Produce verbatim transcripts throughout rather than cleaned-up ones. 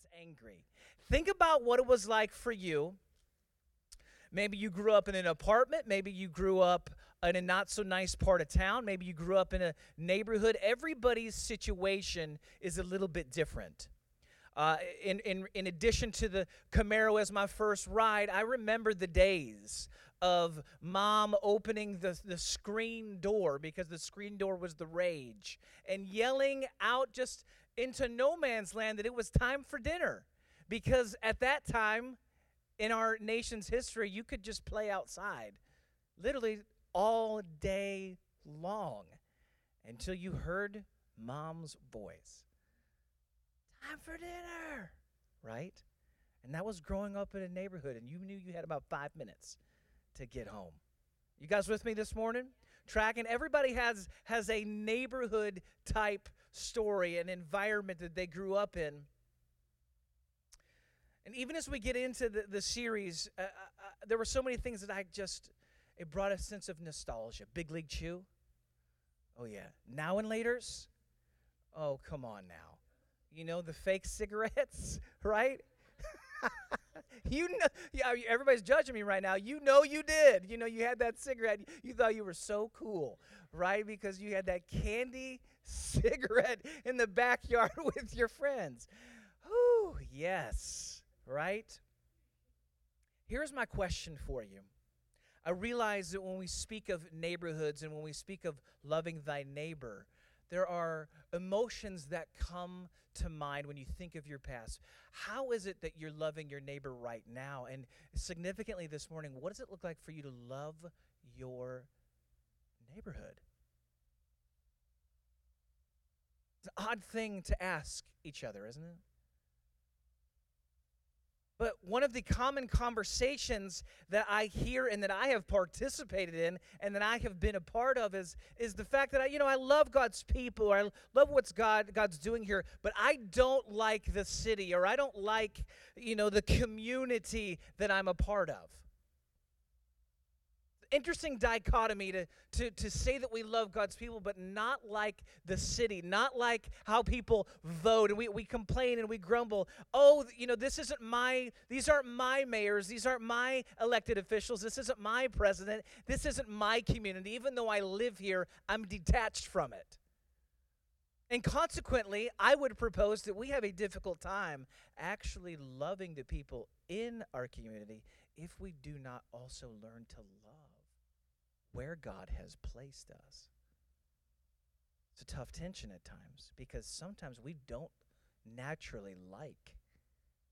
gets angry. Think about what it was like for you. Maybe you grew up in an apartment. Maybe you grew up in a not-so-nice part of town. Maybe you grew up in a neighborhood. Everybody's situation is a little bit different. Uh, in, in, in addition to the Camaro as my first ride, I remember the days of mom opening the, the screen door, because the screen door was the rage, and yelling out just into no man's land that it was time for dinner. Because at that time in our nation's history, you could just play outside literally all day long until you heard mom's voice. Time for dinner, right? And that was growing up in a neighborhood, and you knew you had about five minutes to get home. You guys with me this morning? Tracking. Everybody has has a neighborhood type story, an environment that they grew up in. And even as we get into the, the series, uh, uh, there were so many things that I just, it brought a sense of nostalgia. Big League Chew. Oh, yeah. Now and Laters. Oh, come on now. You know, the fake cigarettes, right? You know, yeah, everybody's judging me right now. You know you did. You know you had that cigarette. You thought you were so cool, right? Because you had that candy cigarette in the backyard with your friends. Whew, yes, right? Here's my question for you. I realize that when we speak of neighborhoods and when we speak of loving thy neighbor, there are emotions that come to mind when you think of your past. How is it that you're loving your neighbor right now? And significantly this morning, what does it look like for you to love your neighborhood? It's an odd thing to ask each other, isn't it? But one of the common conversations that I hear and that I have participated in and that I have been a part of is, is the fact that I, you know, I love God's people, I love what's God God's doing here, but I don't like the city, or I don't like, you know, the community that I'm a part of. Interesting dichotomy to, to, to say that we love God's people, but not like the city, not like how people vote, and we, we complain and we grumble. Oh, you know, this isn't my, these aren't my mayors, these aren't my elected officials, this isn't my president, this isn't my community. Even though I live here, I'm detached from it. And consequently, I would propose that we have a difficult time actually loving the people in our community if we do not also learn to love where God has placed us. It's a tough tension at times, because sometimes we don't naturally like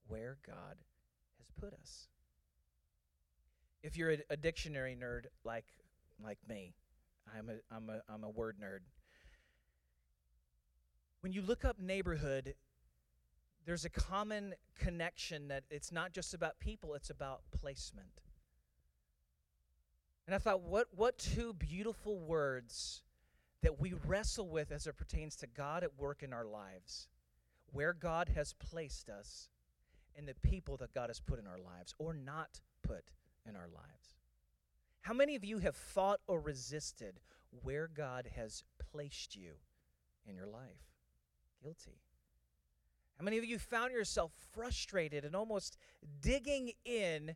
where God has put us. If you're a, a dictionary nerd like like me, I'm a I'm a I'm a word nerd. When you look up neighborhood, there's a common connection that it's not just about people, it's about placement. And I thought, what what two beautiful words that we wrestle with as it pertains to God at work in our lives, where God has placed us, and the people that God has put in our lives or not put in our lives. How many of you have fought or resisted where God has placed you in your life? Guilty. How many of you found yourself frustrated and almost digging in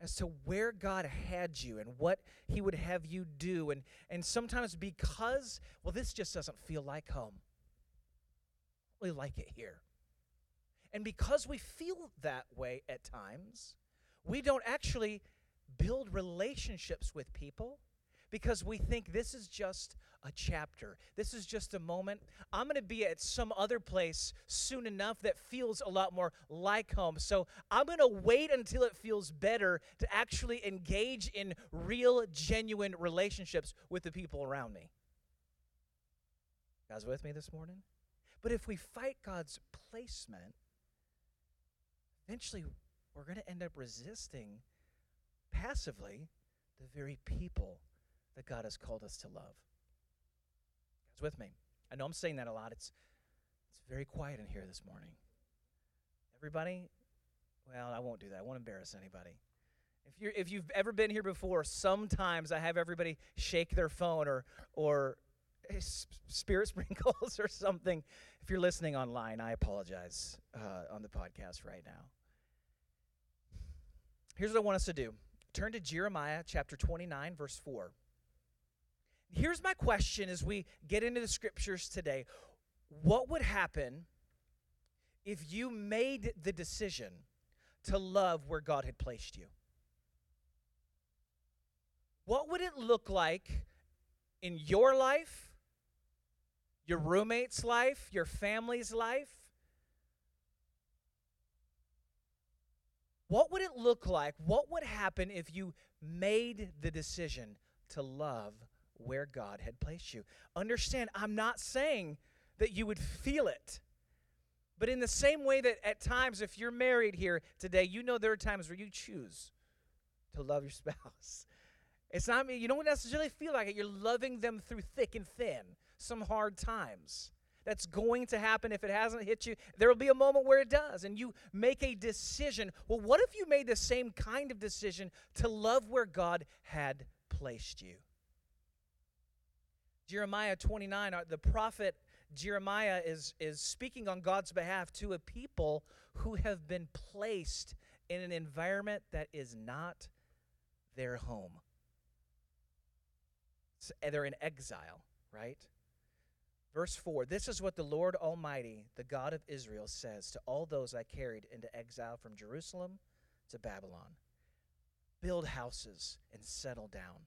as to where God had you and what he would have you do? And, and sometimes because, well, this just doesn't feel like home. We like it here. And because we feel that way at times, we don't actually build relationships with people, because we think this is just a chapter. This is just a moment. I'm going to be at some other place soon enough that feels a lot more like home. So I'm going to wait until it feels better to actually engage in real, genuine relationships with the people around me. You guys with me this morning? But if we fight God's placement, eventually we're going to end up resisting passively the very people that God has called us to love. It's with me. I know I'm saying that a lot. It's it's very quiet in here this morning. Everybody, well, I won't do that. I won't embarrass anybody. If you're if you've ever been here before, sometimes I have everybody shake their phone or or Spirit Sprinkles or something. If you're listening online, I apologize uh, on the podcast right now. Here's what I want us to do. Turn to Jeremiah chapter twenty-nine, verse four. Here's my question as we get into the scriptures today. What would happen if you made the decision to love where God had placed you? What would it look like in your life, your roommate's life, your family's life? What would it look like? What would happen if you made the decision to love where God had placed you? Understand, I'm not saying that you would feel it. But in the same way that at times, if you're married here today, you know there are times where you choose to love your spouse. It's not, you don't necessarily feel like it. You're loving them through thick and thin, some hard times. That's going to happen. If it hasn't hit you, there will be a moment where it does, and you make a decision. Well, what if you made the same kind of decision to love where God had placed you? Jeremiah twenty-nine, the prophet Jeremiah is, is speaking on God's behalf to a people who have been placed in an environment that is not their home. So they're in exile, right? Verse four, this is what the Lord Almighty, the God of Israel, says to all those I carried into exile from Jerusalem to Babylon. Build houses and settle down.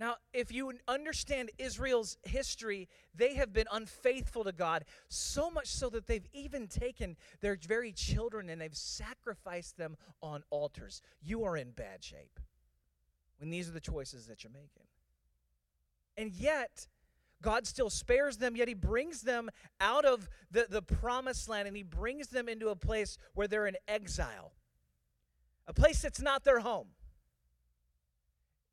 Now, if you understand Israel's history, they have been unfaithful to God, so much so that they've even taken their very children and they've sacrificed them on altars. You are in bad shape when these are the choices that you're making. And yet, God still spares them, yet he brings them out of the, the promised land, and he brings them into a place where they're in exile, a place that's not their home.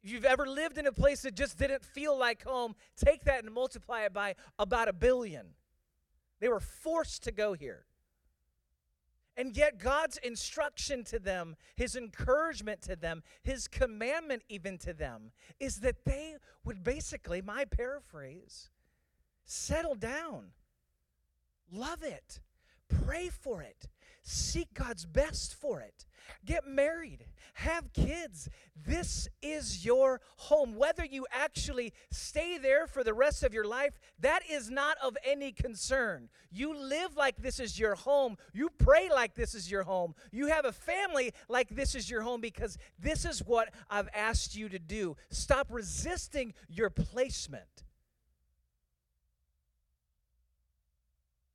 If you've ever lived in a place that just didn't feel like home, take that and multiply it by about a billion. They were forced to go here. And yet God's instruction to them, his encouragement to them, his commandment even to them, is that they would basically, my paraphrase, settle down, love it, pray for it, seek God's best for it. Get married. Have kids. This is your home. Whether you actually stay there for the rest of your life, that is not of any concern. You live like this is your home. You pray like this is your home. You have a family like this is your home, because this is what I've asked you to do. Stop resisting your placement.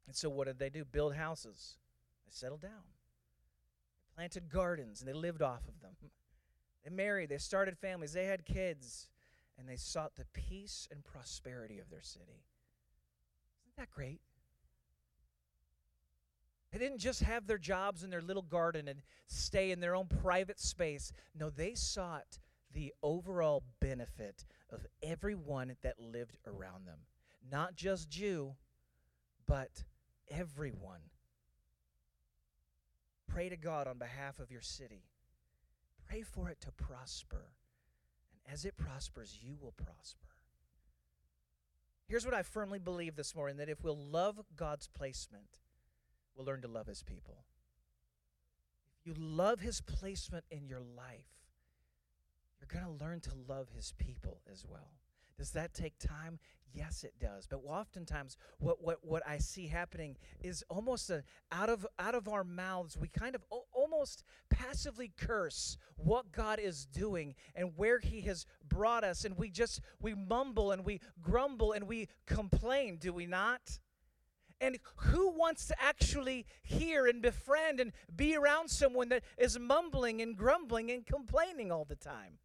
And so what did they do? Build houses. They settled down. Planted gardens, and they lived off of them. They married, they started families, they had kids, and they sought the peace and prosperity of their city. Isn't that great? They didn't just have their jobs in their little garden and stay in their own private space. No, they sought the overall benefit of everyone that lived around them. Not just Jew, but everyone. Pray to God on behalf of your city. Pray for it to prosper. And as it prospers, you will prosper. Here's what I firmly believe this morning, that if we'll love God's placement, we'll learn to love his people. If you love his placement in your life, you're going to learn to love his people as well. Does that take time? Yes, it does. But oftentimes what what, what I see happening is almost a, out of out of our mouths, we kind of o- almost passively curse what God is doing and where he has brought us. And we just, we mumble and we grumble and we complain, do we not? And who wants to actually hear and befriend and be around someone that is mumbling and grumbling and complaining all the time?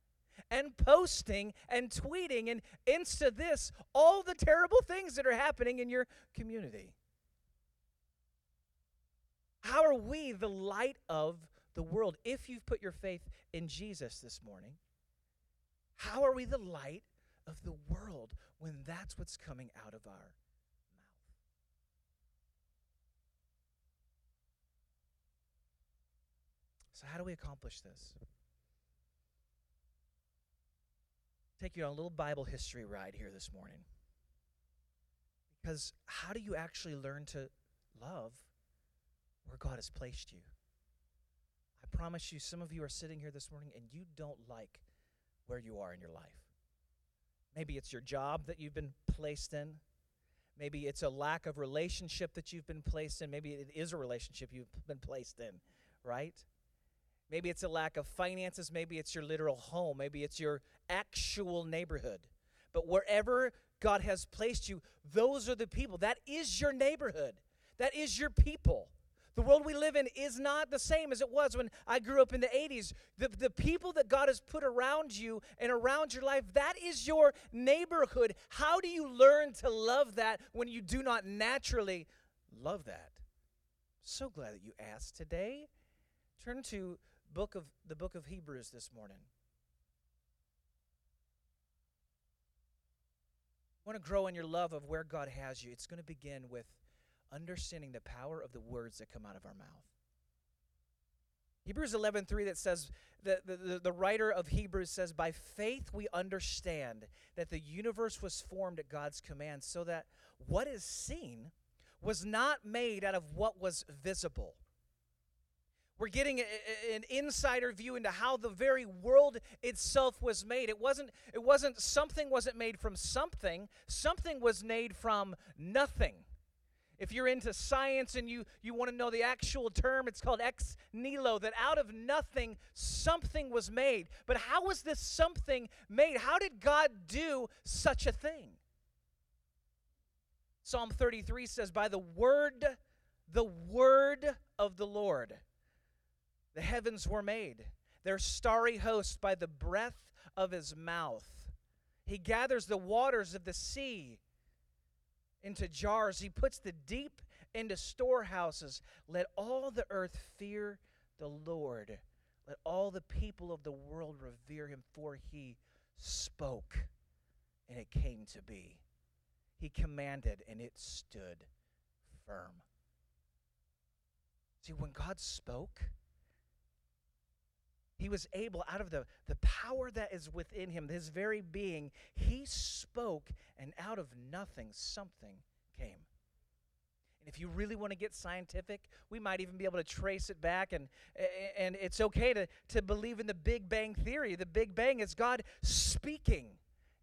and posting and tweeting and Insta this, all the terrible things that are happening in your community? How are we the light of the world? If you've put your faith in Jesus this morning, how are we the light of the world when that's what's coming out of our mouth? So how do we accomplish this? Take you on a little Bible history ride here this morning. Because how do you actually learn to love where God has placed you? I promise you, some of you are sitting here this morning and you don't like where you are in your life. Maybe it's your job that you've been placed in. Maybe it's a lack of relationship that you've been placed in. Maybe it is a relationship you've been placed in, right? Maybe it's a lack of finances. Maybe it's your literal home. Maybe it's your actual neighborhood. But wherever God has placed you, those are the people. That is your neighborhood. That is your people. The world we live in is not the same as it was when I grew up in the eighties. The, the people that God has put around you and around your life, that is your neighborhood. How do you learn to love that when you do not naturally love that? So glad that you asked today. Turn to Book of the book of Hebrews this morning. You want to grow in your love of where God has you. It's going to begin with understanding the power of the words that come out of our mouth. Hebrews eleven three, that says, the, the, the, the writer of Hebrews says, by faith we understand that the universe was formed at God's command, so that what is seen was not made out of what was visible. We're getting an insider view into how the very world itself was made. It wasn't, it wasn't, something wasn't made from something. Something was made from nothing. If you're into science and you, you want to know the actual term, it's called ex nihilo, that out of nothing, something was made. But how was this something made? How did God do such a thing? Psalm thirty-three says, by the word, the word of the Lord, the heavens were made, their starry host by the breath of his mouth. He gathers the waters of the sea into jars. He puts the deep into storehouses. Let all the earth fear the Lord. Let all the people of the world revere him, for he spoke, and it came to be. He commanded, and it stood firm. See, when God spoke, he was able, out of the, the power that is within him, his very being, he spoke, and out of nothing, something came. And if you really want to get scientific, we might even be able to trace it back, and, and it's okay to, to believe in the Big Bang Theory. The Big Bang is God speaking,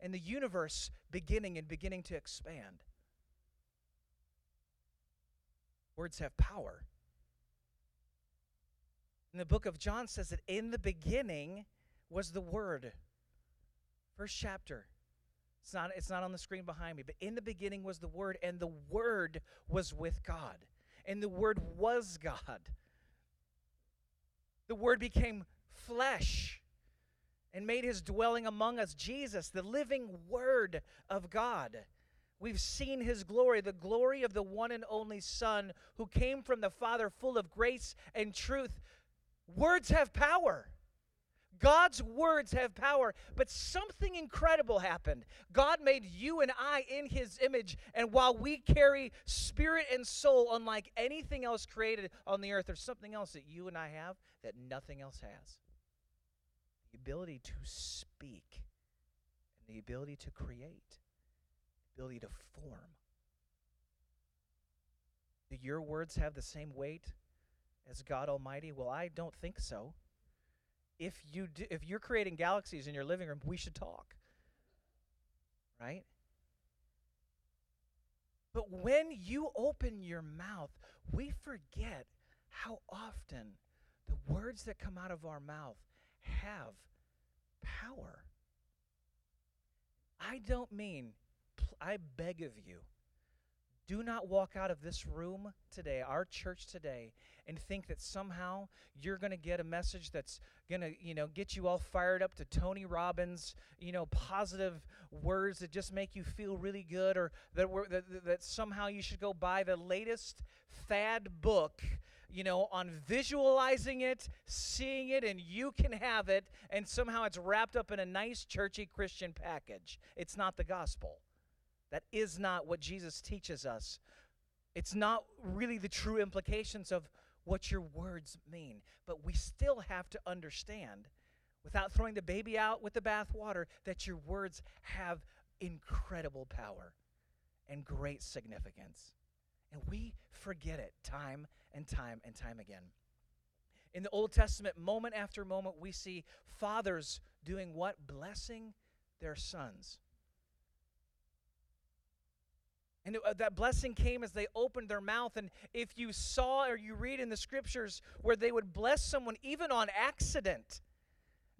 and the universe beginning and beginning to expand. Words have power. And the book of John says that in the beginning was the Word. First chapter. It's not, it's not on the screen behind me, but in the beginning was the Word, and the Word was with God, and the Word was God. The Word became flesh and made his dwelling among us. Jesus, the living Word of God. We've seen his glory, the glory of the one and only Son who came from the Father, full of grace and truth. Words have power. God's words have power. But something incredible happened. God made you and I in his image, and while we carry spirit and soul unlike anything else created on the earth, there's something else that you and I have that nothing else has. The ability to speak, and the ability to create, the ability to form. Do your words have the same weight as God Almighty? Well, I don't think so. If you do, if you're creating galaxies in your living room, we should talk, right? But when you open your mouth, we forget how often the words that come out of our mouth have power. I don't mean, I beg of you, Do not walk out of this room today, our church today, and think that somehow you're going to get a message that's going to, you know, get you all fired up to Tony Robbins, you know, positive words that just make you feel really good, or that we're, that, that somehow you should go buy the latest fad book, you know, on visualizing it, seeing it, and you can have it, and somehow it's wrapped up in a nice churchy Christian package. It's not the gospel. That is not what Jesus teaches us. It's not really the true implications of what your words mean. But we still have to understand, without throwing the baby out with the bathwater, that your words have incredible power and great significance. And we forget it time and time and time again. In the Old Testament, moment after moment, we see fathers doing what? Blessing their sons. And that blessing came as they opened their mouth. And if you saw or you read in the scriptures where they would bless someone, even on accident,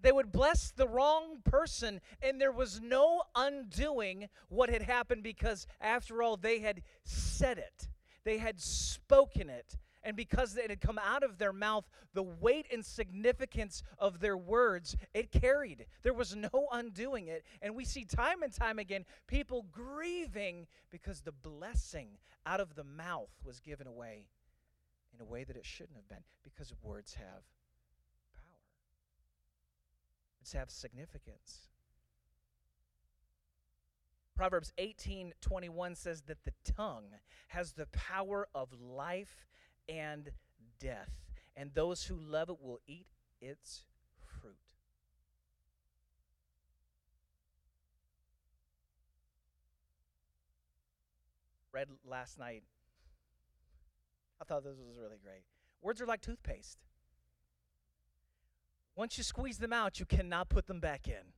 they would bless the wrong person, and there was no undoing what had happened, because, after all, they had said it. They had spoken it. And because it had come out of their mouth, the weight and significance of their words, it carried. There was no undoing it. And we see time and time again people grieving because the blessing out of the mouth was given away in a way that it shouldn't have been, because words have power. Words have significance. Proverbs eighteen twenty-one says that the tongue has the power of life and death, and those who love it will eat its fruit. Read last night. I thought this was really great. Words are like toothpaste. Once you squeeze them out, you cannot put them back in.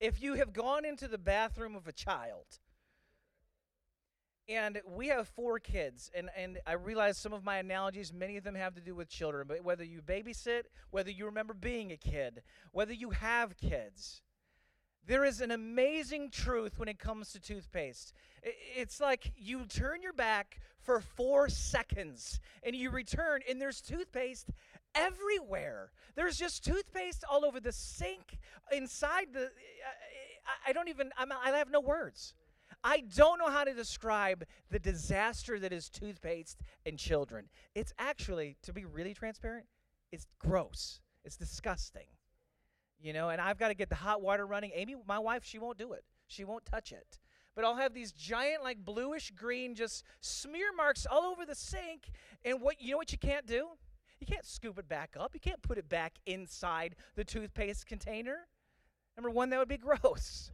If you have gone into the bathroom of a child, and we have four kids, and, and I realize some of my analogies, many of them have to do with children, but whether you babysit, whether you remember being a kid, whether you have kids, there is an amazing truth when it comes to toothpaste. It's like you turn your back for four seconds, and you return, and there's toothpaste everywhere. There's just toothpaste all over the sink, inside the, I, I don't even, I'm, I have no words. I don't know how to describe the disaster that is toothpaste in children. It's actually, to be really transparent, it's gross. It's disgusting. You know, and I've got to get the hot water running. Amy, my wife, she won't do it. She won't touch it. But I'll have these giant, like, bluish-green just smear marks all over the sink. And what you know what you can't do? You can't scoop it back up. You can't put it back inside the toothpaste container. Number one, that would be gross.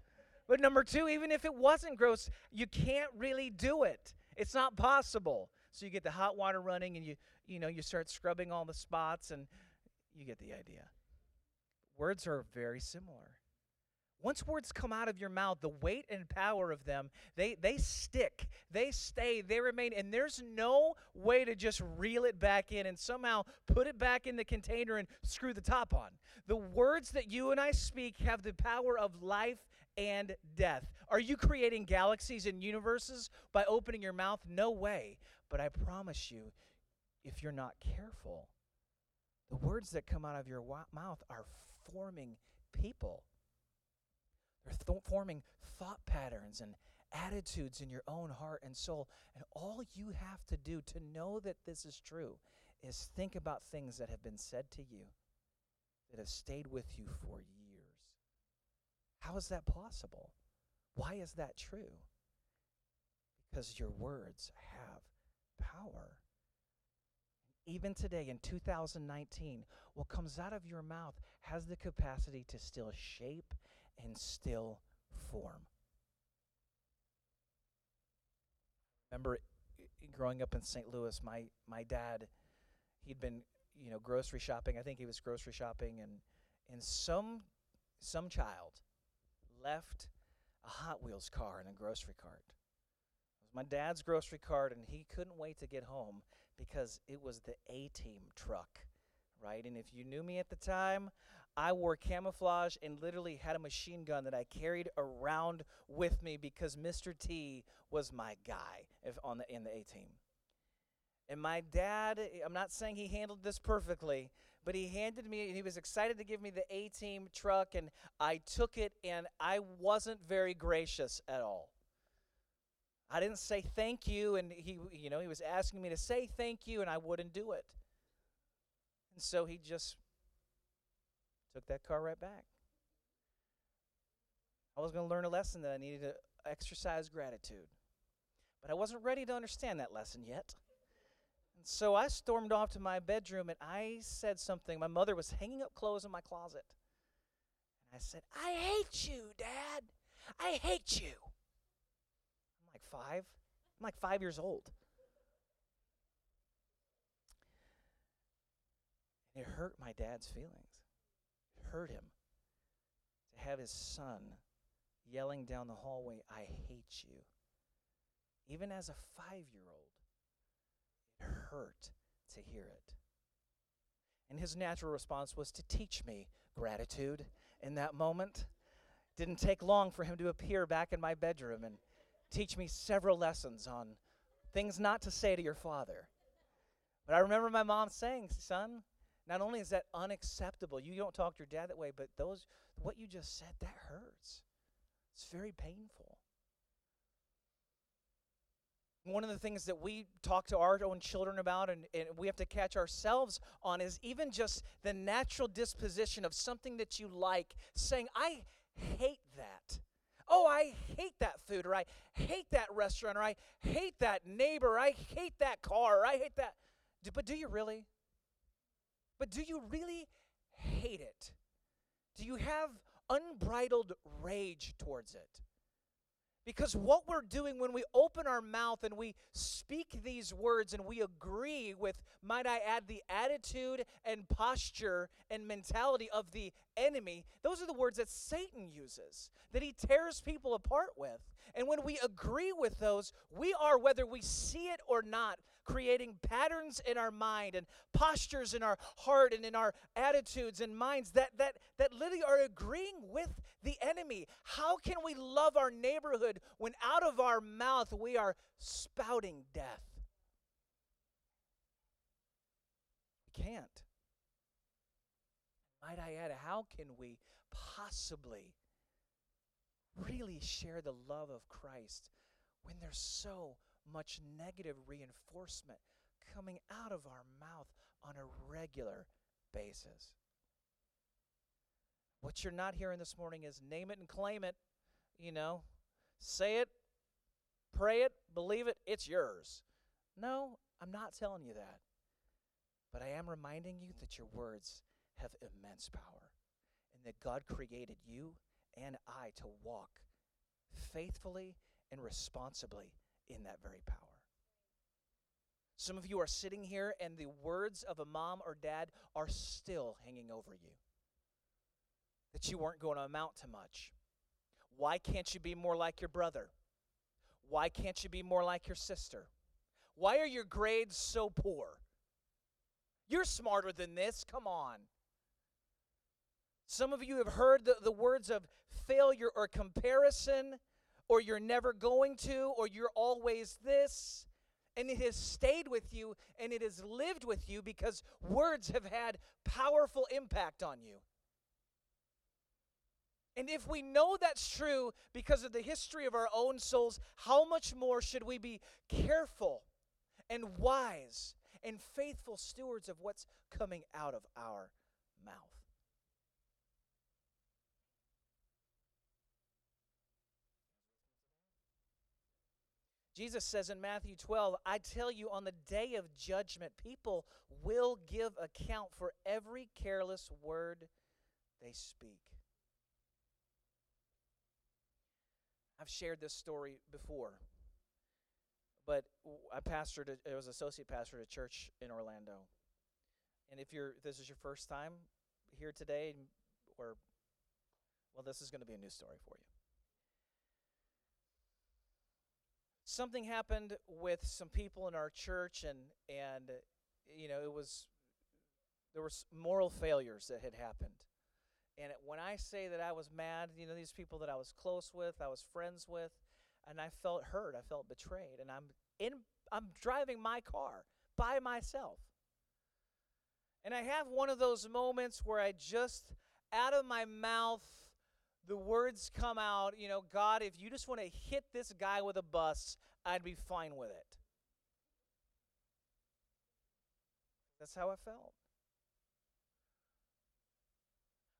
But number two, even if it wasn't gross, you can't really do it. It's not possible. So you get the hot water running, and you you know you start scrubbing all the spots, and you get the idea. Words are very similar. Once words come out of your mouth, the weight and power of them, they they stick, they stay, they remain, and there's no way to just reel it back in and somehow put it back in the container and screw the top on. The words that you and I speak have the power of life and death. Are you creating galaxies and universes by opening your mouth? No way. But I promise you, if you're not careful, the words that come out of your wa- mouth are forming people. They're th- forming thought patterns and attitudes in your own heart and soul. And all you have to do to know that this is true is think about things that have been said to you, that have stayed with you for years. How is that possible? Why is that true? Because your words have power. Even today in two thousand nineteen, what comes out of your mouth has the capacity to still shape and still form. Remember growing up in Saint Louis, my, my dad, he'd been, you know, grocery shopping. I think he was grocery shopping, and and some some child left a Hot Wheels car in a grocery cart. It was my dad's grocery cart, and he couldn't wait to get home because it was the A-Team truck, right? And if you knew me at the time, I wore camouflage and literally had a machine gun that I carried around with me because Mister T was my guy if on the, in the A-team. And my dad, I'm not saying he handled this perfectly, but he handed me, and he was excited to give me the A-team truck, and I took it, and I wasn't very gracious at all. I didn't say thank you, and he, you know, he was asking me to say thank you, and I wouldn't do it. And so he just took that car right back. I was going to learn a lesson that I needed to exercise gratitude. But I wasn't ready to understand that lesson yet. And so I stormed off to my bedroom, and I said something. My mother was hanging up clothes in my closet. And I said, "I hate you, Dad. I hate you." I'm like five. I'm like five years old. It hurt my dad's feelings. It hurt him to have his son yelling down the hallway, "I hate you." Even as a five-year-old, it hurt to hear it. And his natural response was to teach me gratitude in that moment. Didn't take long for him to appear back in my bedroom and teach me several lessons on things not to say to your father. But I remember my mom saying, "Son, not only is that unacceptable, you don't talk to your dad that way, but those, what you just said, that hurts. It's very painful." One of the things that we talk to our own children about, and, and we have to catch ourselves on, is even just the natural disposition of something that you like, saying, "I hate that. Oh, I hate that food," or "I hate that restaurant," or "I hate that neighbor," or "I hate that car," or "I hate that." But do you really? But do you really hate it? Do you have unbridled rage towards it? Because what we're doing when we open our mouth and we speak these words and we agree with, might I add, the attitude and posture and mentality of the enemy, those are the words that Satan uses, that he tears people apart with. And when we agree with those, we are, whether we see it or not, creating patterns in our mind and postures in our heart and in our attitudes and minds that that that literally are agreeing with the enemy. How can we love our neighborhood when out of our mouth we are spouting death? We can't. Might I add, how can we possibly really share the love of Christ when there's so much negative reinforcement coming out of our mouth on a regular basis? What you're not hearing this morning is name it and claim it, you know, say it, pray it, believe it, it's yours. No, I'm not telling you that. But I am reminding you that your words have immense power and that God created you and I to walk faithfully and responsibly in that very power. Some of you are sitting here and the words of a mom or dad are still hanging over you. That you weren't going to amount to much. Why can't you be more like your brother? Why can't you be more like your sister? Why are your grades so poor? You're smarter than this, come on. Some of you have heard the, the words of failure or comparison, or "you're never going to," or "you're always this." And it has stayed with you, and it has lived with you because words have had powerful impact on you. And if we know that's true because of the history of our own souls, how much more should we be careful and wise and faithful stewards of what's coming out of our mouth? Jesus says in Matthew twelve, "I tell you, on the day of judgment, people will give account for every careless word they speak." I've shared this story before, but I pastored, I was associate pastor at a church in Orlando. And if you're, this is your first time here today, or, well, this is going to be a new story for you. Something happened with some people in our church, and, and you know, it was, there were moral failures that had happened. And it, when I say that I was mad, you know, these people that I was close with, I was friends with, and I felt hurt, I felt betrayed, and I'm in, I'm driving my car by myself. And I have one of those moments where I just, out of my mouth, the words come out, you know, God, if you just want to hit this guy with a bus, I'd be fine with it. That's how I felt.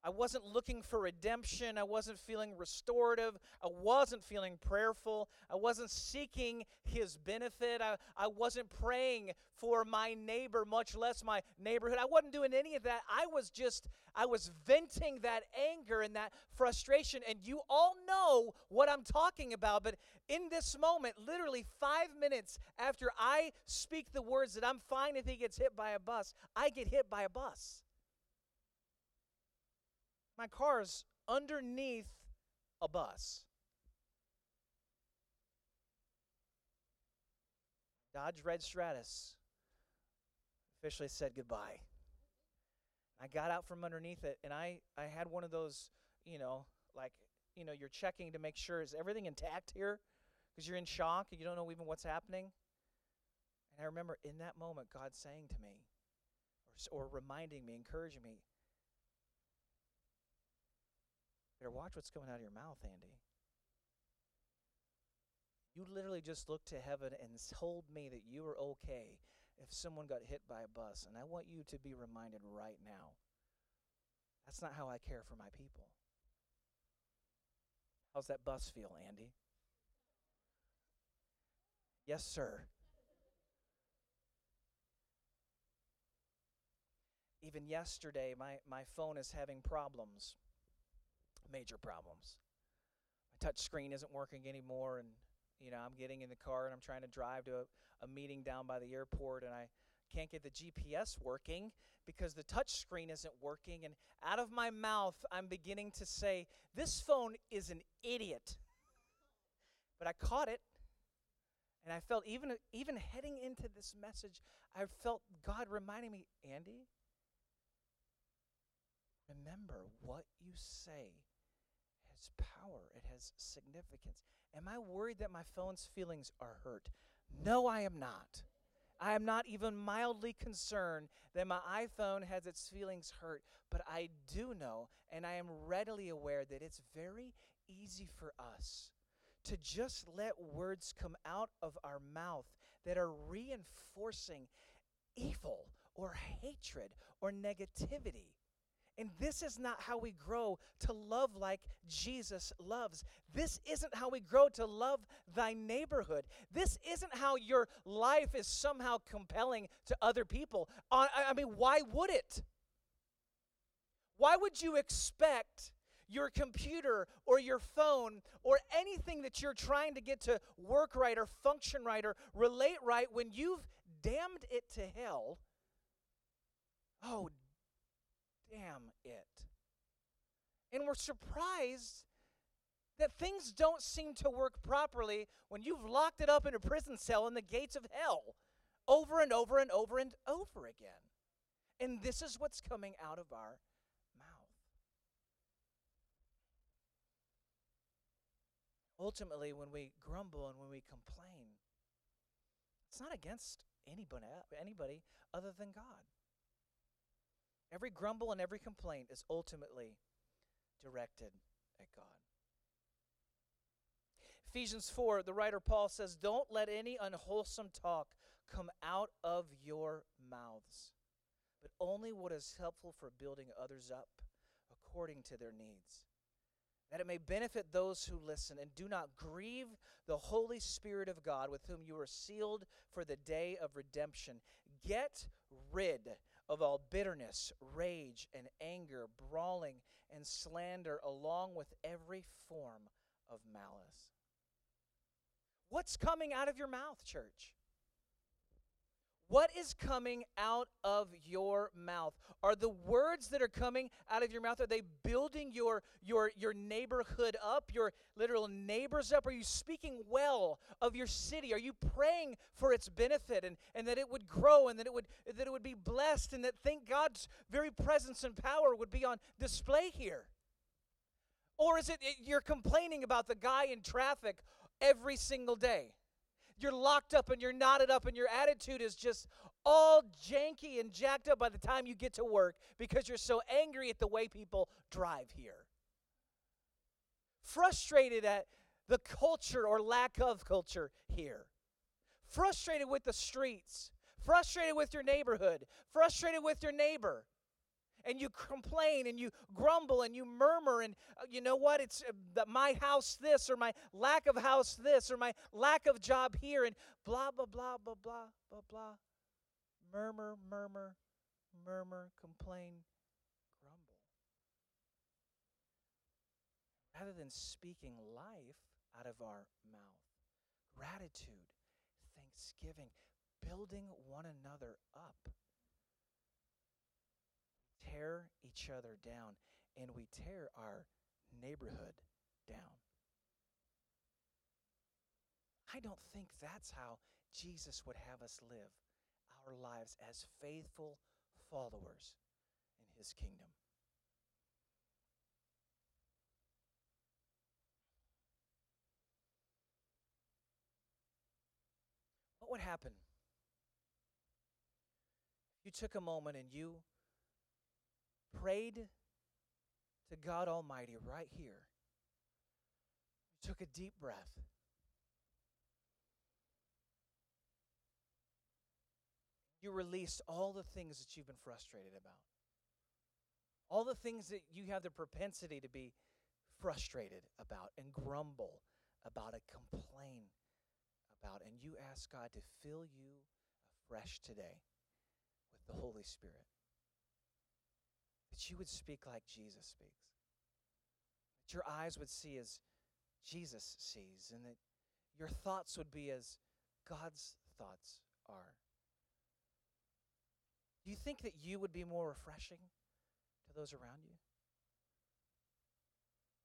I wasn't looking for redemption. I wasn't feeling restorative. I wasn't feeling prayerful. I wasn't seeking his benefit. I, I wasn't praying for my neighbor, much less my neighborhood. I wasn't doing any of that. I was just, I was venting that anger and that frustration. And you all know what I'm talking about. But in this moment, literally five minutes after I speak the words that I'm fine if he gets hit by a bus, I get hit by a bus. My car's underneath a bus. Dodge Red Stratus officially said goodbye. I got out from underneath it, and I, I had one of those, you know, like, you know, you're checking to make sure, is everything intact here? Because you're in shock and you don't know even what's happening. And I remember in that moment God saying to me, or, or reminding me, encouraging me, better watch what's coming out of your mouth, Andy. You literally just looked to heaven and told me that you were okay if someone got hit by a bus. And I want you to be reminded right now, that's not how I care for my people. How's that bus feel, Andy? Yes, sir. Even yesterday, my, my phone is having problems. Major problems. My touch screen isn't working anymore, and you know I'm getting in the car and I'm trying to drive to a, a meeting down by the airport, and I can't get the G P S working because the touch screen isn't working. And out of my mouth, I'm beginning to say, "This phone is an idiot." But I caught it, and I felt even even heading into this message, I felt God reminding me, Andy, remember what you say. Has power. It has significance. Am I worried that my phone's feelings are hurt? No, I am not. I am not even mildly concerned that my iPhone has its feelings hurt, but I do know, and I am readily aware that it's very easy for us to just let words come out of our mouth that are reinforcing evil or hatred or negativity. And this is not how we grow to love like Jesus loves. This isn't how we grow to love thy neighborhood. This isn't how your life is somehow compelling to other people. I mean, why would it? Why would you expect your computer or your phone or anything that you're trying to get to work right or function right or relate right when you've damned it to hell? Oh, damn it. And we're surprised that things don't seem to work properly when you've locked it up in a prison cell in the gates of hell over and over and over and over again. And this is what's coming out of our mouth. Ultimately, when we grumble and when we complain, it's not against anybody, anybody other than God. Every grumble and every complaint is ultimately directed at God. Ephesians four, the writer Paul says, "Don't let any unwholesome talk come out of your mouths, but only what is helpful for building others up according to their needs, that it may benefit those who listen, and do not grieve the Holy Spirit of God, with whom you are sealed for the day of redemption. Get rid of all bitterness, rage, and anger, brawling, and slander, along with every form of malice." What's coming out of your mouth, church? What is coming out of your mouth? Are the words that are coming out of your mouth, are they building your, your, your neighborhood up, your literal neighbors up? Are you speaking well of your city? Are you praying for its benefit and, and that it would grow and that it would, that it would be blessed and that, thank God's very presence and power would be on display here? Or is it, it you're complaining about the guy in traffic every single day? You're locked up and you're knotted up and your attitude is just all janky and jacked up by the time you get to work because you're so angry at the way people drive here. Frustrated at the culture or lack of culture here. Frustrated with the streets. Frustrated with your neighborhood. Frustrated with your neighbor. And you complain and you grumble and you murmur and uh, you know what, it's uh, the, my house this or my lack of house this or my lack of job here and blah, blah, blah, blah, blah, blah, blah. Murmur, murmur, murmur, complain, grumble. Rather than speaking life out of our mouth, gratitude, thanksgiving, building one another up. Tear each other down, and we tear our neighborhood down. I don't think that's how Jesus would have us live our lives as faithful followers in his kingdom. What would happen if you took a moment and you prayed to God Almighty right here, took a deep breath, you released all the things that you've been frustrated about, all the things that you have the propensity to be frustrated about and grumble about and complain about, and you ask God to fill you afresh today with the Holy Spirit. That you would speak like Jesus speaks. That your eyes would see as Jesus sees. And that your thoughts would be as God's thoughts are. Do you think that you would be more refreshing to those around you?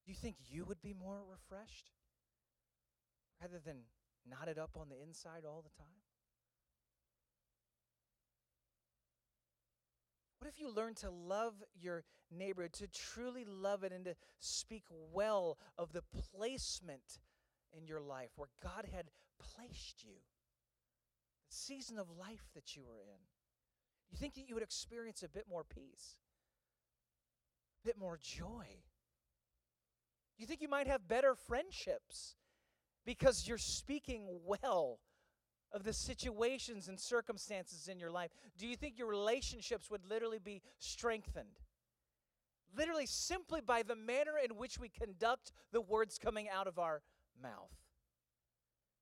Do you think you would be more refreshed? Rather than knotted up on the inside all the time? What if you learn to love your neighbor, to truly love it, and to speak well of the placement in your life where God had placed you, the season of life that you were in? You think that you would experience a bit more peace, a bit more joy. You think you might have better friendships because you're speaking well of the situations and circumstances in your life? Do you think your relationships would literally be strengthened? Literally simply by the manner in which we conduct the words coming out of our mouth.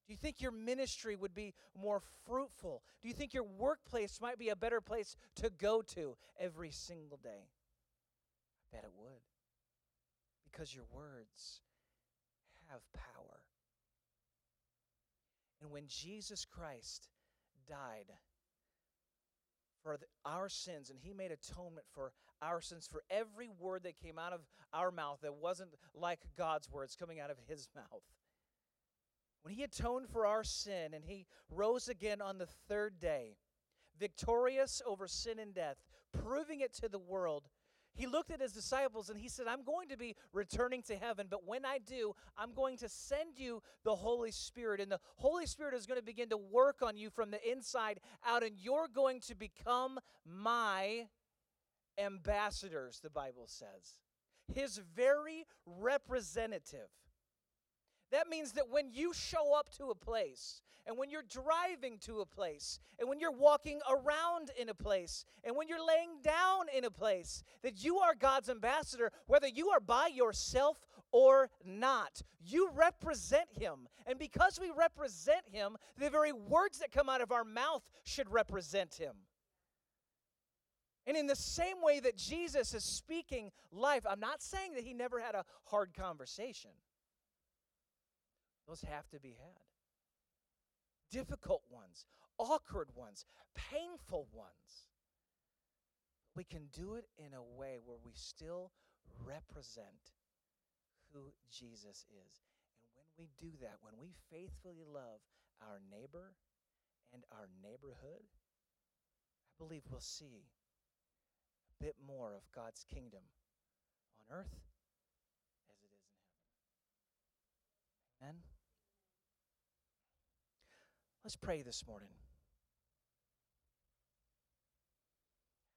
Do you think your ministry would be more fruitful? Do you think your workplace might be a better place to go to every single day? I bet it would. Because your words have power. And when Jesus Christ died for the, our sins, and he made atonement for our sins, for every word that came out of our mouth that wasn't like God's words coming out of his mouth. When he atoned for our sin and he rose again on the third day, victorious over sin and death, proving it to the world, he looked at his disciples and he said, I'm going to be returning to heaven, but when I do, I'm going to send you the Holy Spirit. And the Holy Spirit is going to begin to work on you from the inside out, and you're going to become my ambassadors, the Bible says. His very representative. That means that when you show up to a place, and when you're driving to a place, and when you're walking around in a place, and when you're laying down in a place, that you are God's ambassador, whether you are by yourself or not. You represent him. And because we represent him, the very words that come out of our mouth should represent him. And in the same way that Jesus is speaking life, I'm not saying that he never had a hard conversation. Those have to be had. Difficult ones, awkward ones, painful ones. We can do it in a way where we still represent who Jesus is. And when we do that, when we faithfully love our neighbor and our neighborhood, I believe we'll see a bit more of God's kingdom on earth as it is in heaven. Amen? Let's pray this morning.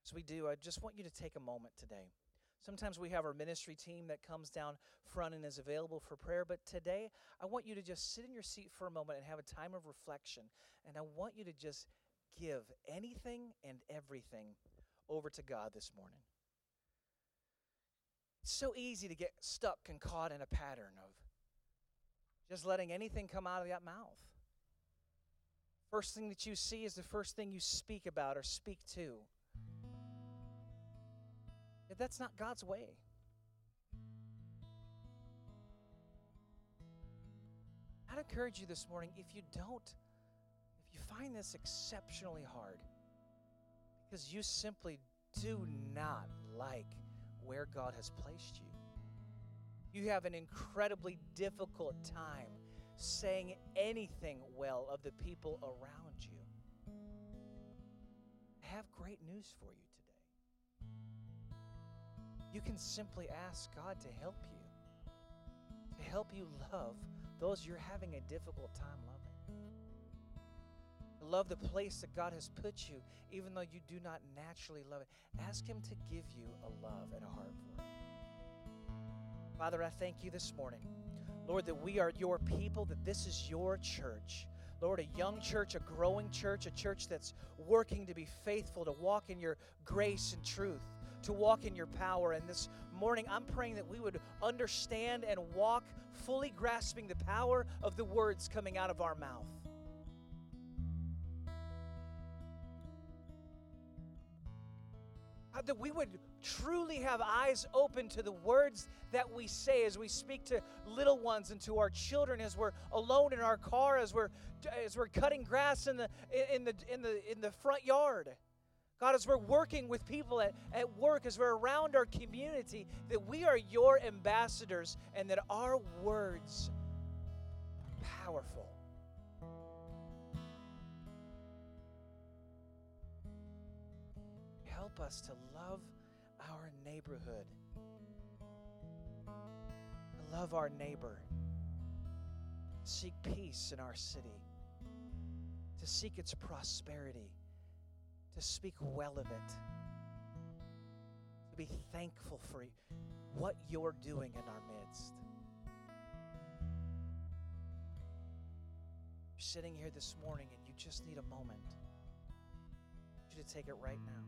As we do, I just want you to take a moment today. Sometimes we have our ministry team that comes down front and is available for prayer, but today I want you to just sit in your seat for a moment and have a time of reflection, and I want you to just give anything and everything over to God this morning. It's so easy to get stuck and caught in a pattern of just letting anything come out of that mouth. First thing that you see is the first thing you speak about or speak to. If that's not God's way. I'd encourage you this morning, if you don't, if you find this exceptionally hard, because you simply do not like where God has placed you, you have an incredibly difficult time saying anything well of the people around you, I have great news for you today. You can simply ask God to help you, to help you love those you're having a difficult time loving. Love the place that God has put you, even though you do not naturally love it. Ask Him to give you a love and a heart for it. Father, I thank you this morning, Lord, that we are your people, that this is your church. Lord, a young church, a growing church, a church that's working to be faithful, to walk in your grace and truth, to walk in your power. And this morning, I'm praying that we would understand and walk fully grasping the power of the words coming out of our mouth. That we would truly have eyes open to the words that we say as we speak to little ones and to our children, as we're alone in our car, as we're as we're cutting grass in the in the in the in the front yard. God, as we're working with people at, at work, as we're around our community, that we are your ambassadors and that our words are powerful. Help us to love our neighborhood, to love our neighbor, seek peace in our city, to seek its prosperity, to speak well of it, to be thankful for what you're doing in our midst. You're sitting here this morning and you just need a moment. I want you to take it right now.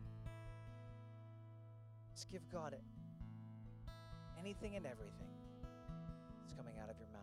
Let's give God it. Anything and everything that's coming out of your mouth.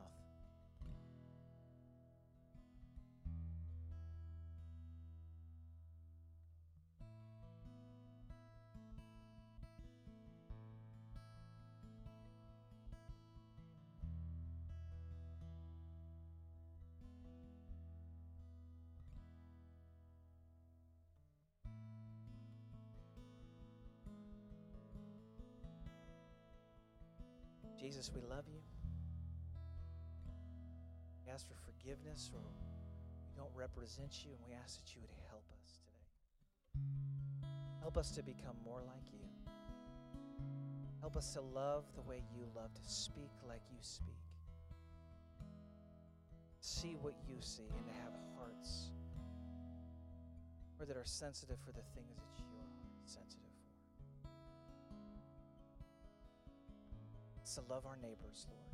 Jesus, we love you. We ask for forgiveness or we don't represent you, and we ask that you would help us today. Help us to become more like you. Help us to love the way you love, to speak like you speak. See what you see, and to have hearts or that are sensitive for the things that you are sensitive. It's to love our neighbors, Lord.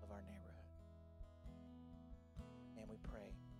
Love our neighborhood. And we pray.